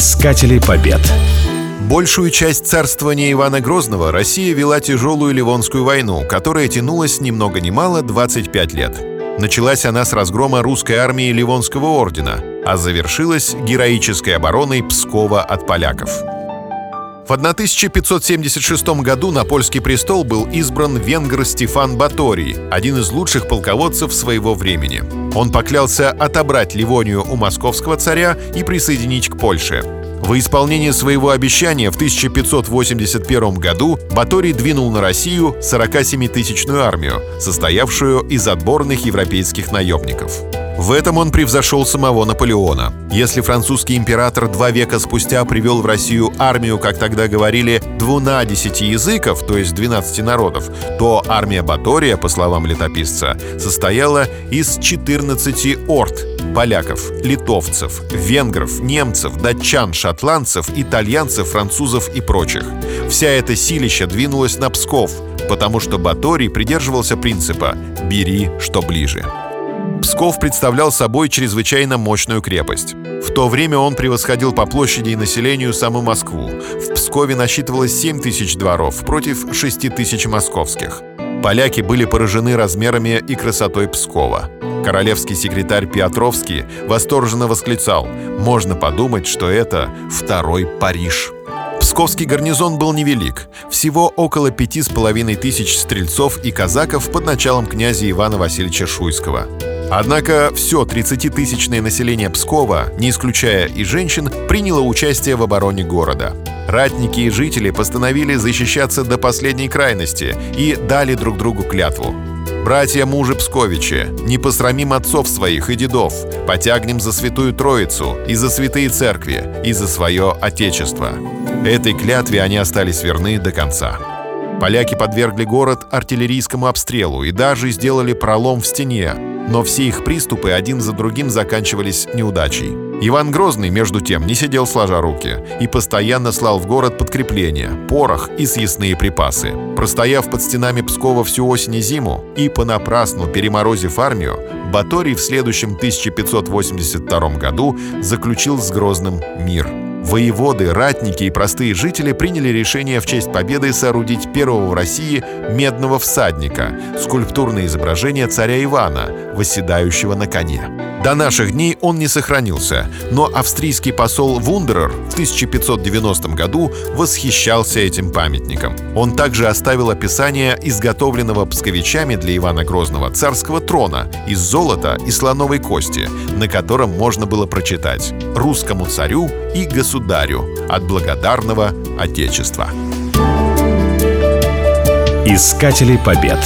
Искатели Побед. Большую часть царствования Ивана Грозного Россия вела тяжелую Ливонскую войну, которая тянулась ни много ни мало 25 лет. Началась она с разгрома русской армии Ливонского ордена, а завершилась героической обороной Пскова от поляков. В 1576 году на польский престол был избран венгр Стефан Баторий, один из лучших полководцев своего времени. Он поклялся отобрать Ливонию у московского царя и присоединить к Польше. Во исполнение своего обещания в 1581 году Баторий двинул на Россию 47-тысячную армию, состоявшую из отборных европейских наемников. В этом он превзошел самого Наполеона. Если французский император 2 века спустя привел в Россию армию, как тогда говорили, 12 языков, то есть 12 народов, то армия Батория, по словам летописца, состояла из 14 орд – поляков, литовцев, венгров, немцев, датчан, шотландцев, итальянцев, французов и прочих. Вся эта силища двинулась на Псков, потому что Баторий придерживался принципа «бери, что ближе». Псков представлял собой чрезвычайно мощную крепость. В то время он превосходил по площади и населению саму Москву. В Пскове насчитывалось 7000 дворов против 6000 московских. Поляки были поражены размерами и красотой Пскова. Королевский секретарь Пиатровский восторженно восклицал: «Можно подумать, что это второй Париж». Псковский гарнизон был невелик, всего около 5500 стрельцов и казаков под началом князя Ивана Васильевича Шуйского. Однако все 30-тысячное население Пскова, не исключая и женщин, приняло участие в обороне города. Ратники и жители постановили защищаться до последней крайности и дали друг другу клятву. «Братья мужи Псковичи, не посрамим отцов своих и дедов, потягнем за Святую Троицу и за святые церкви, и за свое Отечество». Этой клятве они остались верны до конца. Поляки подвергли город артиллерийскому обстрелу и даже сделали пролом в стене, но все их приступы один за другим заканчивались неудачей. Иван Грозный, между тем, не сидел сложа руки и постоянно слал в город подкрепления, порох и съестные припасы. Простояв под стенами Пскова всю осень и зиму и понапрасну переморозив армию, Баторий в следующем 1582 году заключил с Грозным мир. Воеводы, ратники и простые жители приняли решение в честь победы соорудить первого в России медного всадника – скульптурное изображение царя Ивана, восседающего на коне. До наших дней он не сохранился, но австрийский посол Вундерер в 1590 году восхищался этим памятником. Он также оставил описание изготовленного псковичами для Ивана Грозного царского трона из золота и слоновой кости, на котором можно было прочитать «Русскому царю и государю от благодарного Отечества». Искатели Побед.